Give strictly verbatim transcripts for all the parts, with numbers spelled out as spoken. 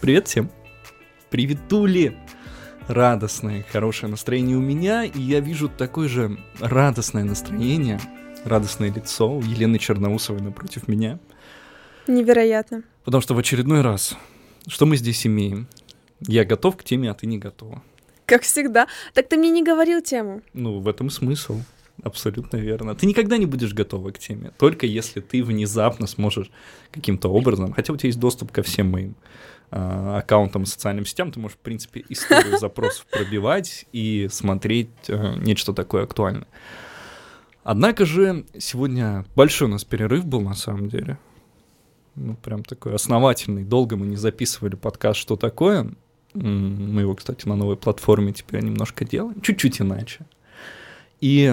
Привет всем! Приветули! Радостное, хорошее настроение у меня, и я вижу такое же радостное настроение, радостное лицо у Елены Черноусовой напротив меня. Невероятно. Потому что в очередной раз, что мы здесь имеем? Я готов к теме, а ты не готова. Как всегда. Так ты мне не говорил тему. Ну, в этом смысл. Абсолютно верно. Ты никогда не будешь готова к теме, только если ты внезапно сможешь каким-то образом, хотя у тебя есть доступ ко всем моим а, аккаунтам, социальным сетям, ты можешь, в принципе, историю запросов пробивать и смотреть а, нечто такое актуальное. Однако же сегодня большой у нас перерыв был, на самом деле. Ну, прям такой основательный. Долго мы не записывали подкаст «Что такое?». Мы его, кстати, на новой платформе теперь немножко делаем. Чуть-чуть иначе. И,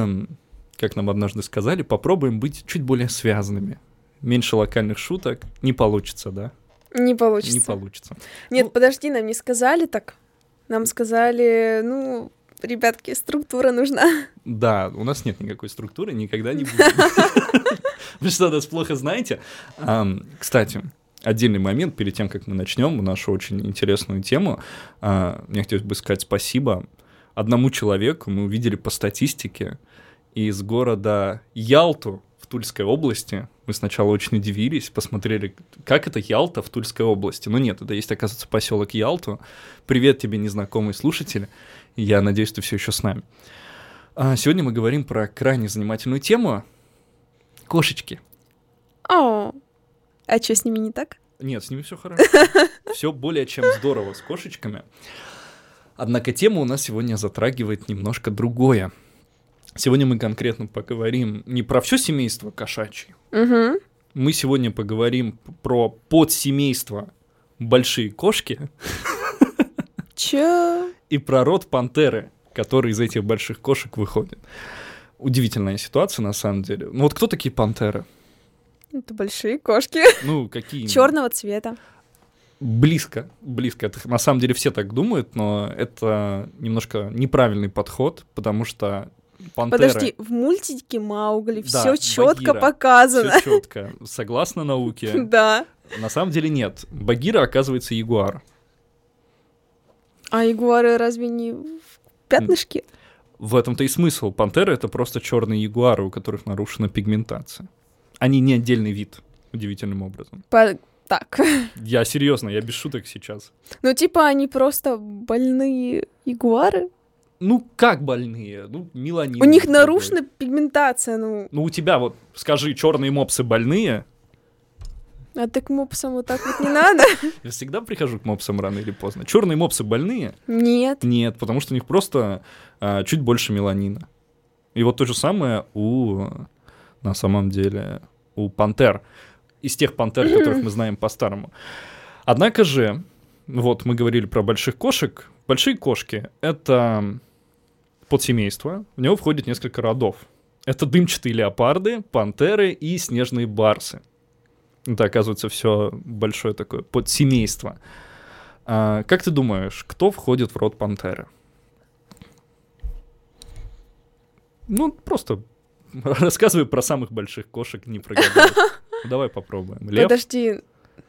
как нам однажды сказали, попробуем быть чуть более связанными. Меньше локальных шуток. Не получится, да? Не получится. Не получится. Нет, ну, подожди, нам не сказали так. Нам сказали, ну, ребятки, структура нужна. Да, у нас нет никакой структуры, никогда не будет. Вы что, нас плохо знаете? Кстати, отдельный момент, перед тем, как мы начнем нашу очень интересную тему, мне хотелось бы сказать спасибо одному человеку. Мы увидели по статистике из города Ялту в Тульской области. Мы сначала очень удивились, посмотрели, как это Ялта в Тульской области. Но нет, это есть, оказывается, поселок Ялту. Привет тебе, незнакомые слушатели. Я надеюсь, ты все еще с нами. А сегодня мы говорим про крайне занимательную тему — кошечки. О, а что, с ними не так? Нет, с ними все хорошо. Все более чем здорово с кошечками. Однако тема у нас сегодня затрагивает немножко другое. Сегодня мы конкретно поговорим не про все семейство кошачье. Угу. Мы сегодня поговорим про подсемейство большие кошки. Чё? И про род пантеры, который из этих больших кошек выходит. Удивительная ситуация, на самом деле. Ну вот кто такие пантеры? Это большие кошки. Ну, какие? Черного цвета. Близко, близко. Это, на самом деле все так думают, но это немножко неправильный подход, потому что пантеры... Подожди, в мультике Маугли да, все четко показано. Все четко, согласно науке. Да. На самом деле нет. Багира, оказывается, ягуар. А ягуары разве не в пятнышке? В этом-то и смысл. Пантеры — это просто черные ягуары, у которых нарушена пигментация. Они не отдельный вид, удивительным образом. По... Так. Я серьезно, я без шуток сейчас. Ну, типа, они просто больные ягуары? Ну, как больные? Ну, меланин. У них нарушена пигментация, ну. Ну, у тебя вот, скажи, черные мопсы больные? А ты к мопсам вот так вот не надо? Я всегда прихожу к мопсам рано или поздно. Черные мопсы больные? Нет. Нет, потому что у них просто а, чуть больше меланина. И вот то же самое у, на самом деле, у пантер. Из тех пантер, которых мы знаем по-старому. Однако же, вот мы говорили про больших кошек. Большие кошки — это подсемейство. В него входит несколько родов. Это дымчатые леопарды, пантеры и снежные барсы. Это, оказывается, все большое такое подсемейство. А, как ты думаешь, кто входит в род пантеры? Ну, просто рассказывай про самых больших кошек, не про гадалок. Давай попробуем. Лев? Подожди.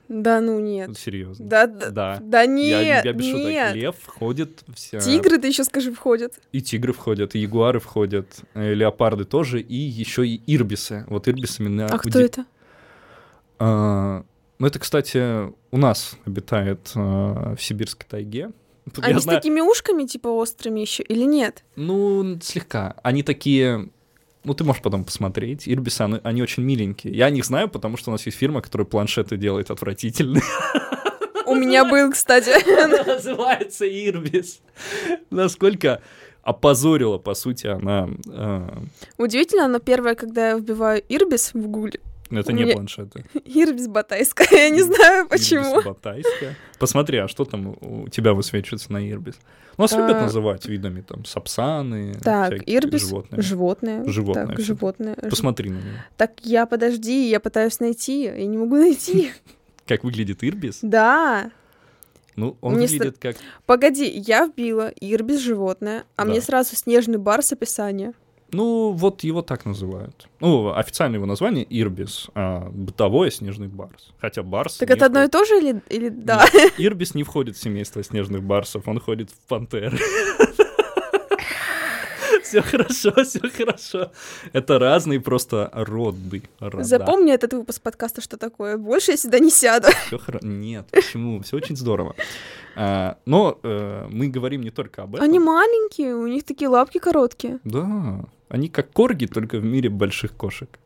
Да ну нет. Серьезно. Да, да, да. да нет, я, я без нет. Шуток. Лев входит. Вся... Тигры, ты еще скажи, входят. И тигры входят, и ягуары входят, и леопарды тоже, и еще и ирбисы. Вот ирбисы меня... А уди... кто это? А, ну это, кстати, у нас обитает а, в сибирской тайге. Тут Они с знаю... такими ушками типа острыми еще или нет? Ну, слегка. Они такие... Ну, ты можешь потом посмотреть. Ирбисы, они, они очень миленькие. Я о них знаю, потому что у нас есть фирма, которая планшеты делает отвратительные. У меня был, кстати. Она называется Ирбис. Насколько опозорила, по сути, она... Удивительно, но первое, когда я вбиваю Ирбис в гугле... Это не планшеты. Ирбис батайская, я не знаю почему. Ирбис батайская. Посмотри, а что там у тебя высвечивается на Ирбис? У нас любят называть видами там сапсаны, всякие животные. Животные. Животные. Животные. Посмотри на него. Так, я подожди, я пытаюсь найти, я не могу найти. Как выглядит ирбис? Да. Ну, он выглядит как... Погоди, я вбила ирбис животное, а мне сразу снежный барс описание. Ну, вот его так называют. Ну, официальное его название — Ирбис, а бытовое — снежный барс. Хотя барс... Так это вход... одно и то же или, или... да? Нет, Ирбис не входит в семейство снежных барсов, он ходит в пантеры. Все хорошо, все хорошо. Это разные просто роды. Рода. Запомни этот выпуск подкаста, что такое. Больше я сюда не сяду. Все хорошо. Нет, почему? Все очень здорово. А, но а, мы говорим не только об этом. Они маленькие, у них такие лапки короткие. Да, они как корги, только в мире больших кошек.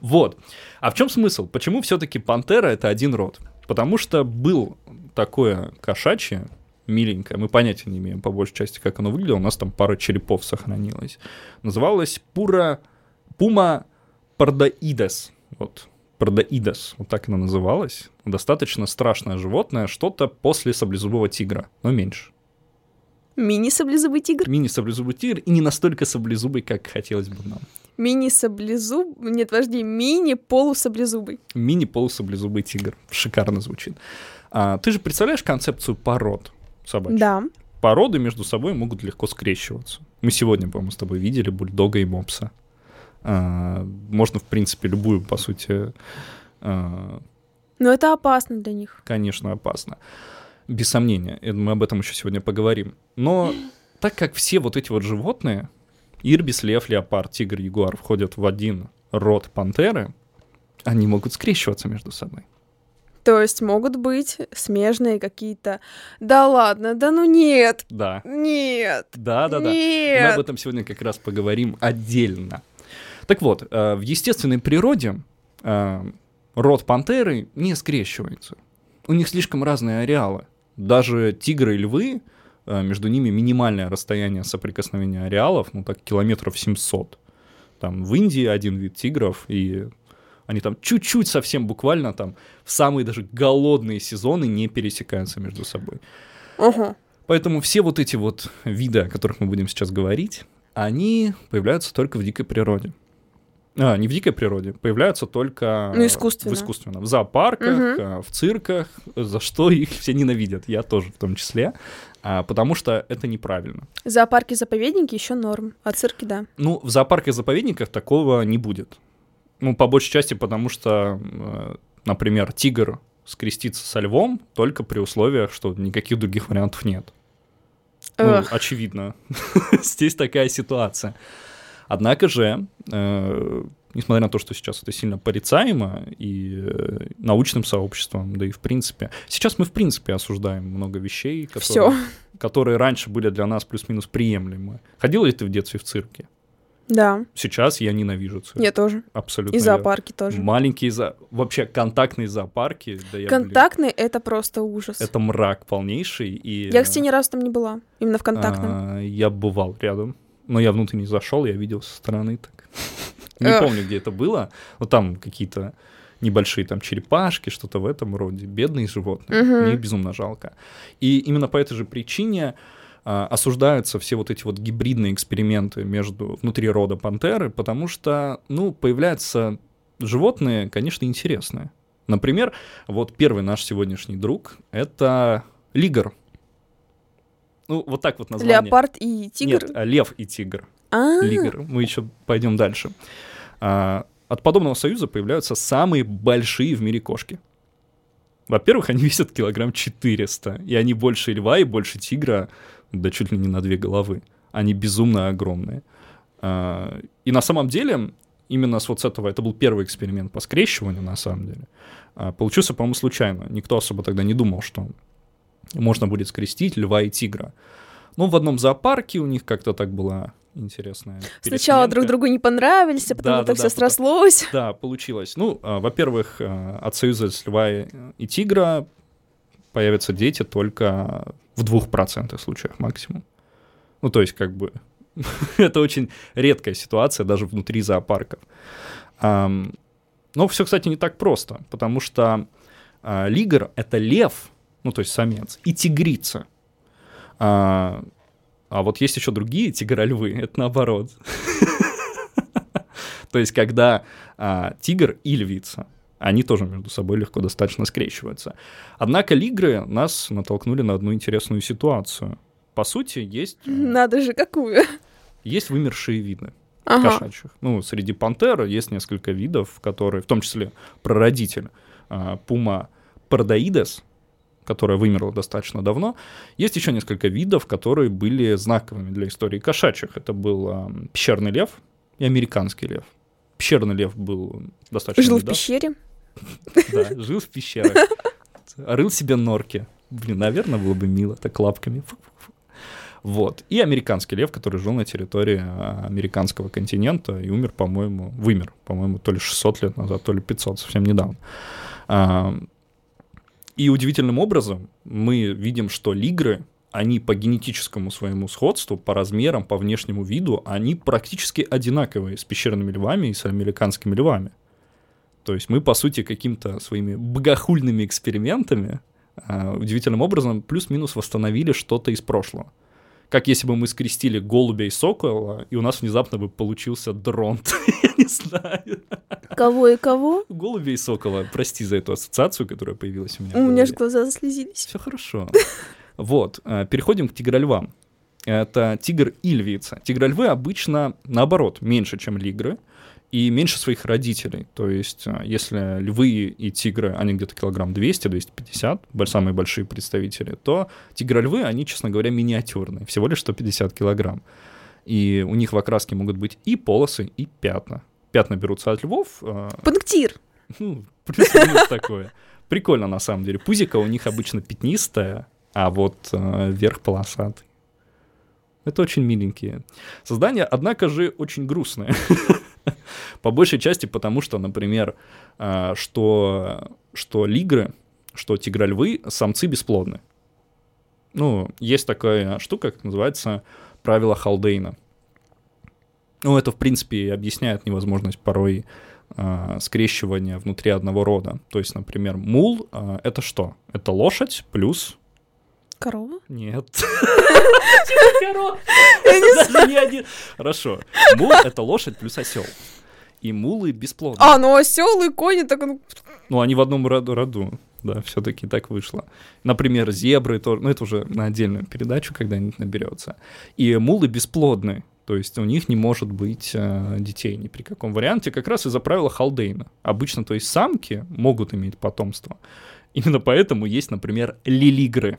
Вот. А в чем смысл? Почему все-таки пантера — это один род? Потому что был такое кошачье, миленькая, мы понятия не имеем по большей части, как оно выглядело, у нас там пара черепов сохранилась. Называлась пура... пума пардоидес. Вот, пардоидес, вот так она называлась. Достаточно страшное животное, что-то после саблезубого тигра, но меньше. Мини-саблезубый тигр? Мини-саблезубый тигр, и не настолько саблезубый, как хотелось бы нам. Мини-саблезуб... Нет, подожди, мини-полусаблезубый. Мини-полусаблезубый тигр. Шикарно звучит. А, ты же представляешь концепцию пород? Собачьи. Да. Породы между собой могут легко скрещиваться. Мы сегодня, по-моему, с тобой видели бульдога и мопса. А, можно, в принципе, любую, по сути... А... Но это опасно для них. Конечно, опасно. Без сомнения. Мы об этом еще сегодня поговорим. Но так как все вот эти вот животные, ирбис, лев, леопард, тигр, ягуар, входят в один род пантеры, они могут скрещиваться между собой. То есть могут быть смежные какие-то... Да ладно, да ну нет! Да. Нет! Да-да-да. Мы об этом сегодня как раз поговорим отдельно. Так вот, в естественной природе род пантеры не скрещивается. У них слишком разные ареалы. Даже тигры и львы, между ними минимальное расстояние соприкосновения ареалов, ну так, километров семьсот. Там в Индии один вид тигров и... Они там чуть-чуть, совсем буквально, там в самые даже голодные сезоны не пересекаются между собой. Угу. Поэтому все вот эти вот виды, о которых мы будем сейчас говорить, они появляются только в дикой природе. А, не в дикой природе, появляются только ну, искусственно. в искусственном. В зоопарках, угу. в цирках, за что их все ненавидят, я тоже в том числе, потому что это неправильно. Зоопарки-заповедники еще норм, а цирки — да. Ну, в зоопарках-заповедниках такого не будет. Ну, по большей части, потому что, например, тигр скрестится со львом только при условиях, что никаких других вариантов нет. Ну, очевидно. Здесь такая ситуация. Однако же, несмотря на то, что сейчас это сильно порицаемо и научным сообществом, да и в принципе... Сейчас мы в принципе осуждаем много вещей, которые, которые раньше были для нас плюс-минус приемлемы. Ходила ли ты в детстве в цирке? Да. Сейчас я ненавижу цирк. Я тоже. Абсолютно. И зоопарки я... тоже. Маленькие, за... вообще контактные зоопарки. Да я, контактные — блин, это просто ужас. Это мрак полнейший. И... Я, кстати, ни разу там не была, именно в контактном. А, я бывал рядом, но я внутрь не зашел, я видел со стороны так. Не помню, где это было, но там какие-то небольшие там черепашки, что-то в этом роде. Бедные животные, мне их безумно жалко. И именно по этой же причине... осуждаются все вот эти вот гибридные эксперименты между, внутри рода пантеры, потому что, ну, появляются животные, конечно, интересные. Например, вот первый наш сегодняшний друг — это лигр. Ну, вот так вот название. Леопард и тигр? Нет, лев и тигр. А-а-а. Лигр. Мы еще пойдем дальше. От подобного союза появляются самые большие в мире кошки. Во-первых, они весят килограмм четыреста, и они больше льва и больше тигра, да чуть ли не на две головы. Они безумно огромные. И на самом деле, именно с вот с этого, это был первый эксперимент по скрещиванию, на самом деле. Получился, по-моему, случайно. Никто особо тогда не думал, что можно будет скрестить льва и тигра. Ну, в одном зоопарке у них как-то так было... Интересная. Сначала друг другу не понравились, а потом да, вот да, так да, все потом... срослось. Да, получилось. Ну, во-первых, от союза с льва и тигра появятся дети только в двух процентах случаев максимум. Ну, то есть, как бы, это очень редкая ситуация даже внутри зоопарков. Но все, кстати, не так просто, потому что лигр — это лев, ну, то есть самец, и тигрица. А вот есть еще другие тигрольвы, это наоборот. То есть, когда а, тигр и львица, они тоже между собой легко достаточно скрещиваются. Однако лигры нас натолкнули на одну интересную ситуацию. по сути, есть... Надо же, какую? Есть вымершие виды ага. кошачьих. Ну, среди пантер есть несколько видов, которые, в том числе прародитель а, пума пардоидес, которая вымерла достаточно давно. Есть еще несколько видов, которые были знаковыми для истории кошачьих. Это был а, пещерный лев и американский лев. Пещерный лев был достаточно... Жил недавно. в пещере? Да, жил в пещере. Рыл себе норки. Блин, наверное, было бы мило, так лапками. Вот. И американский лев, который жил на территории американского континента и умер, по-моему, вымер, по-моему, то ли шестьсот лет назад, то ли пятьсот, совсем недавно. И удивительным образом мы видим, что лигры, они по генетическому своему сходству, по размерам, по внешнему виду, они практически одинаковые с пещерными львами и с американскими львами. То есть мы, по сути, какими-то своими богохульными экспериментами удивительным образом плюс-минус восстановили что-то из прошлого. Как если бы мы скрестили голубя и сокола, и у нас внезапно бы получился дронт. Я не знаю. Кого и кого? Голубя и сокола. Прости за эту ассоциацию, которая появилась у меня. У меня же глаза заслезились. Все хорошо. Вот. Переходим к тигрольвам. Это тигр и львица. Тигрольвы обычно, наоборот, меньше, чем лигры, и меньше своих родителей. То есть, если львы и тигры, они где-то килограмм двести-двести пятьдесят, самые большие представители, то тигрольвы, они, честно говоря, миниатюрные, всего лишь сто пятьдесят килограмм. И у них в окраске могут быть и полосы, и пятна. Пятна берутся от львов. Пунктир! Ну, плюс-минус такое. Прикольно, на самом деле. Пузико у них обычно пятнистое, а вот верх полосатый. Это очень миленькие создания, однако же очень грустные. По большей части потому, что, например, что, что лигры, что тигрольвы, самцы бесплодны. Ну, есть такая штука, как называется правило Халдейна. Ну, это, в принципе, и объясняет невозможность порой э, скрещивания внутри одного рода. То есть, например, мул э, — это что? Это лошадь плюс... Корова? Нет. Корова? Даже не один. Хорошо. Мул — это лошадь плюс осел. И мулы бесплодные. А, ну осел и кони так... Ну, они в одном роду. Да, все-таки так вышло. Например, зебры тоже. Ну, это уже на отдельную передачу когда-нибудь наберется. И мулы бесплодны. То есть у них не может быть э, детей ни при каком варианте. Как раз из-за правила Халдейна. Обычно, то есть самки могут иметь потомство. Именно поэтому есть, например, лилигры.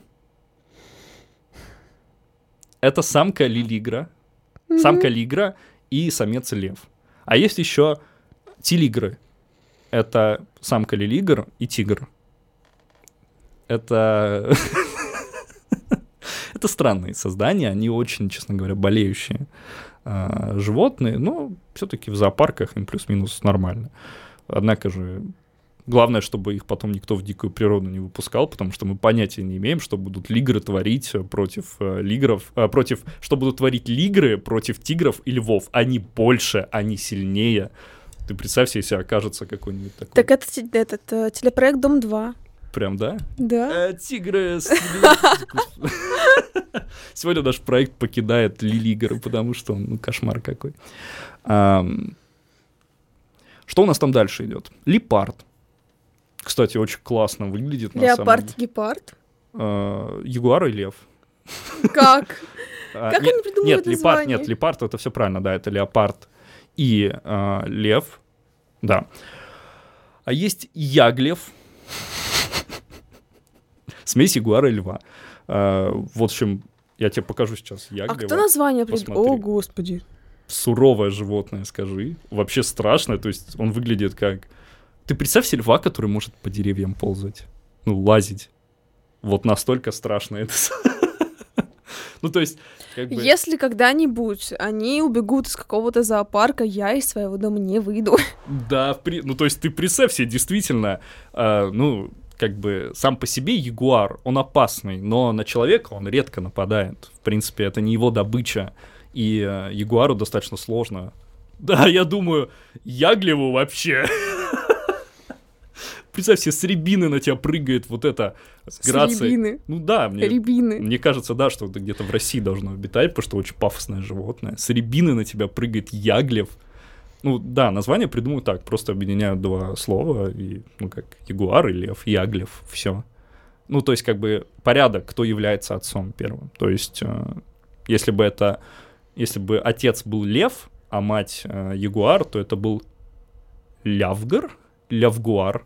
Это самка лилигра, mm-hmm. самка лигра и самец лев. А есть еще телигры. Это самка лилигр и тигр. Это... Это странные создания, они очень, честно говоря, болеющие а, животные, но все-таки в зоопарках им плюс-минус нормально. Однако же... Главное, чтобы их потом никто в дикую природу не выпускал, потому что мы понятия не имеем, что будут лигры творить против лигров, а, против, что будут творить лигры против тигров и львов. Они больше, они сильнее. Ты представь, если окажется какой-нибудь такой. Так это этот, телепроект «Дом-два». Прям, да? Да. А, тигры... Сегодня наш проект покидает лилигры, потому что он кошмар какой. Что у нас там дальше идет? Лепард. Кстати, очень классно выглядит. Леопард, гепард? Ягуар и лев. Как? Как они придумывают название? Нет, лепард, это все правильно, да, это леопард и лев, да. А есть яглев, смесь ягуара и льва. В общем, я тебе покажу сейчас яглева. А кто название придумал? О, господи. Суровое животное, скажи. Вообще страшное, то есть он выглядит как... Ты представь себе льва, который может по деревьям ползать, ну, лазить. Вот настолько страшно это. Ну, то есть... Как бы... Если когда-нибудь они убегут из какого-то зоопарка, я из своего дома не выйду. Да, при... ну, то есть ты представь себе, действительно, э, ну, как бы сам по себе ягуар, он опасный, но на человека он редко нападает. В принципе, это не его добыча, и э, ягуару достаточно сложно. Да, я думаю, яглеву вообще... Представь себе, с рябины на тебя прыгает вот это с грацией. Рябины. Ну да, мне, мне кажется, да, что это где-то в России должно обитать, потому что очень пафосное животное. С рябины на тебя прыгает яглев. Ну да, название придумаю так, просто объединяют два слова, и, ну как ягуар и лев, яглев, все. Ну, то есть, как бы, порядок, кто является отцом первым. То есть, если бы это... Если бы отец был лев, а мать ягуар, то это был лявгар, лявгуар.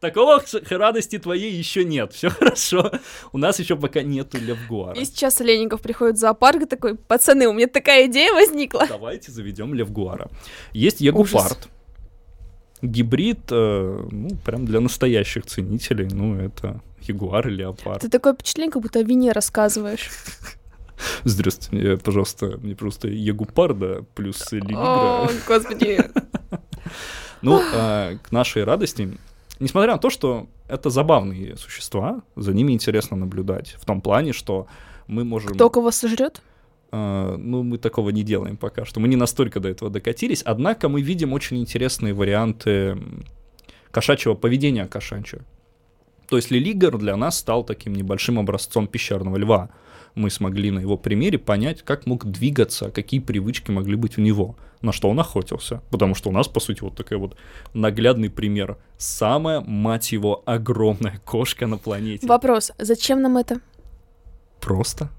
Такого радости твоей еще нет, все хорошо. У нас еще пока нету левгуара. И сейчас Олейников приходит в зоопарк и такой: пацаны, у меня такая идея возникла. Давайте заведем левгуара. Есть ягуфард. Гибрид, ну, прям для настоящих ценителей. Ну, это ягуар и леопард. Ты такое впечатление, как будто о вине рассказываешь. Здравствуйте, пожалуйста, мне просто ягупарда плюс левигра. О, господи. Ну, к нашей радости... Несмотря на то, что это забавные существа, за ними интересно наблюдать. В том плане, что мы можем... Кто кого сожрет? Э, ну, мы такого не делаем пока что. Мы не настолько до этого докатились. Однако мы видим очень интересные варианты кошачьего поведения кошачьего. То есть лилигер для нас стал таким небольшим образцом пещерного льва. Мы смогли на его примере понять, как мог двигаться, какие привычки могли быть у него, на что он охотился. Потому что у нас, по сути, вот такой вот наглядный пример. Самая, мать его, огромная кошка на планете. Вопрос, зачем нам это? Просто.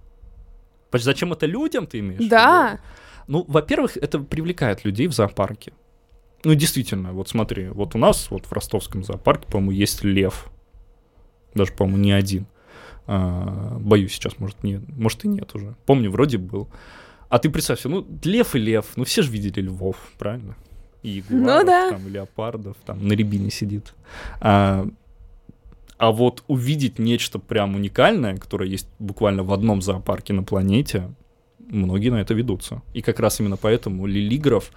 Зачем это людям, ты имеешь в виду? Да. Ну, во-первых, это привлекает людей в зоопарке. Ну, действительно, вот смотри, вот у нас вот в ростовском зоопарке, по-моему, есть лев. Даже, по-моему, не один. Боюсь сейчас, может, нет, может и нет уже. Помню, вроде был. А ты представь себе, ну, лев и лев, ну, все же видели львов, правильно? И ягуаров, ну, да. Там, леопардов, там, на рябине сидит. А, а вот увидеть нечто прям уникальное, которое есть буквально в одном зоопарке на планете, многие на это ведутся. И как раз именно поэтому лилигров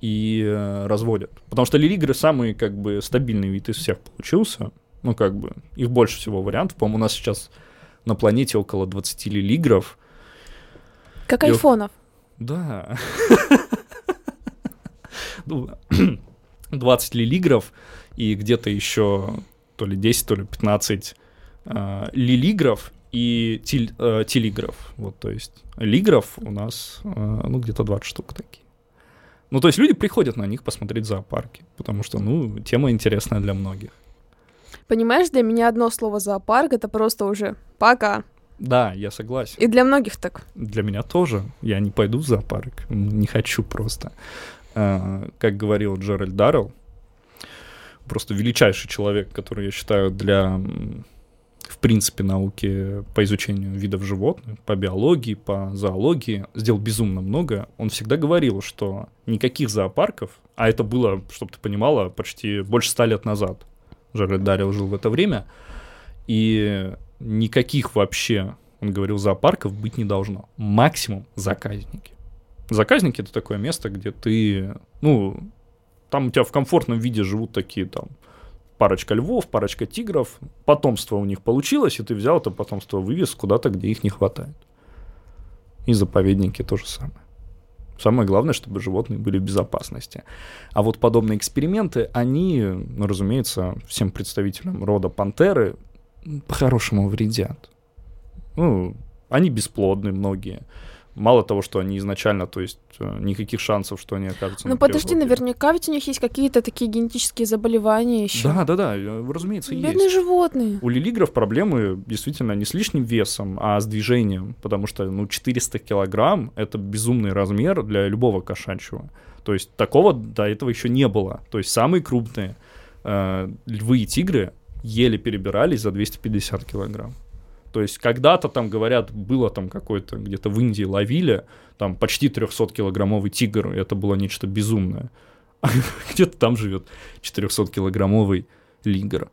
и э, разводят. Потому что лилигры самый, как бы, стабильный вид из всех получился. Ну, как бы, их больше всего вариантов. По-моему, у нас сейчас на планете около двадцати лилигров. Как и... айфонов. Да. двадцать лилигров и где-то еще то ли десять, то ли пятнадцать э, лилигров и тил, э, телигров. Вот, то есть лигров у нас, э, ну, где-то двадцать штук такие. Ну, то есть люди приходят на них посмотреть зоопарки, потому что, ну, тема интересная для многих. Понимаешь, для меня одно слово «зоопарк» — это просто уже «пока». Да, я согласен. И для многих так. Для меня тоже. Я не пойду в зоопарк. Не хочу просто. Как говорил Джеральд Даррелл, просто величайший человек, который, я считаю, для, в принципе, науки по изучению видов животных, по биологии, по зоологии, сделал безумно много. Он всегда говорил, что никаких зоопарков, а это было, чтобы ты понимала, почти больше ста лет назад, Джеральд Даррелл жил в это время, и никаких вообще, он говорил, зоопарков быть не должно. Максимум заказники. Заказники — это такое место, где ты, ну, там у тебя в комфортном виде живут такие там парочка львов, парочка тигров, потомство у них получилось, и ты взял это потомство, вывез куда-то, где их не хватает. И заповедники то же самое. Самое главное, чтобы животные были в безопасности. А вот подобные эксперименты, они, ну, разумеется, всем представителям рода пантеры по-хорошему вредят. Ну, они бесплодны многие. Мало того, что они изначально, то есть никаких шансов, что они окажутся... Ну, подожди, природе. Наверняка ведь у них есть какие-то такие генетические заболевания еще. Да, да, да, разумеется, бедные есть. Бедные животные. У лилигров проблемы действительно не с лишним весом, а с движением, потому что, ну, четыреста килограмм — это безумный размер для любого кошачьего. То есть такого до этого еще не было. То есть самые крупные э, львы и тигры еле перебирались за двести пятьдесят килограмм. То есть когда-то там, говорят, было там какое-то, где-то в Индии ловили, там почти трехсоткилограммовый тигр, и это было нечто безумное. А где-то там живет четырехсоткилограммовый лигр.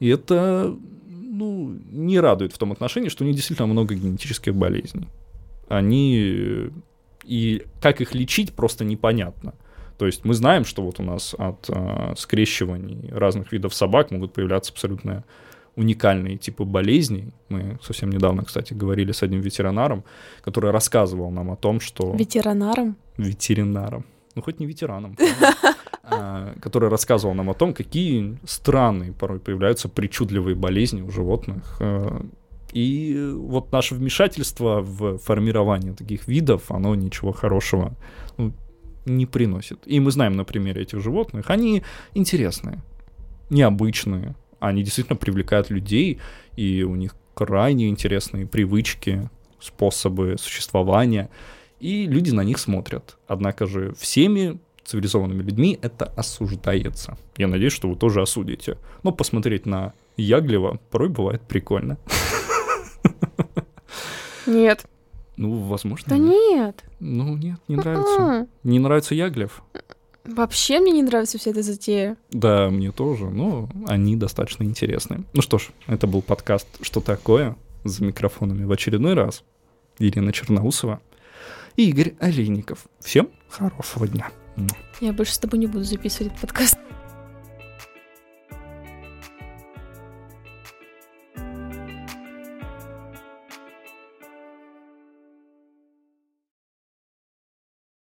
И это, ну, не радует в том отношении, что у них действительно много генетических болезней. Они... И как их лечить, просто непонятно. То есть мы знаем, что вот у нас от а, скрещиваний разных видов собак могут появляться абсолютно... уникальные типы болезней. Мы совсем недавно, кстати, говорили с одним ветеринаром, который рассказывал нам о том, что... Ветеринаром? Ветеринаром. Ну, хоть не ветераном. Который рассказывал нам о том, какие странные порой появляются причудливые болезни у животных. И вот наше вмешательство в формирование таких видов, оно ничего хорошего не приносит. И мы знаем на примере этих животных, они интересные, необычные, Они действительно привлекают людей, и у них крайне интересные привычки, способы существования, и люди на них смотрят. Однако же всеми цивилизованными людьми это осуждается. Я надеюсь, что вы тоже осудите. Но посмотреть на Яглева порой бывает прикольно. Нет. Ну, возможно. Да нет. Ну, нет, не нравится. Не нравится Яглев? Вообще мне не нравится вся эта затея. Да, мне тоже, но они достаточно интересны. Ну что ж, это был подкаст «Что такое?». За микрофонами в очередной раз Елена Черноусова и Игорь Олейников. Всем хорошего дня. Я больше с тобой не буду записывать этот подкаст.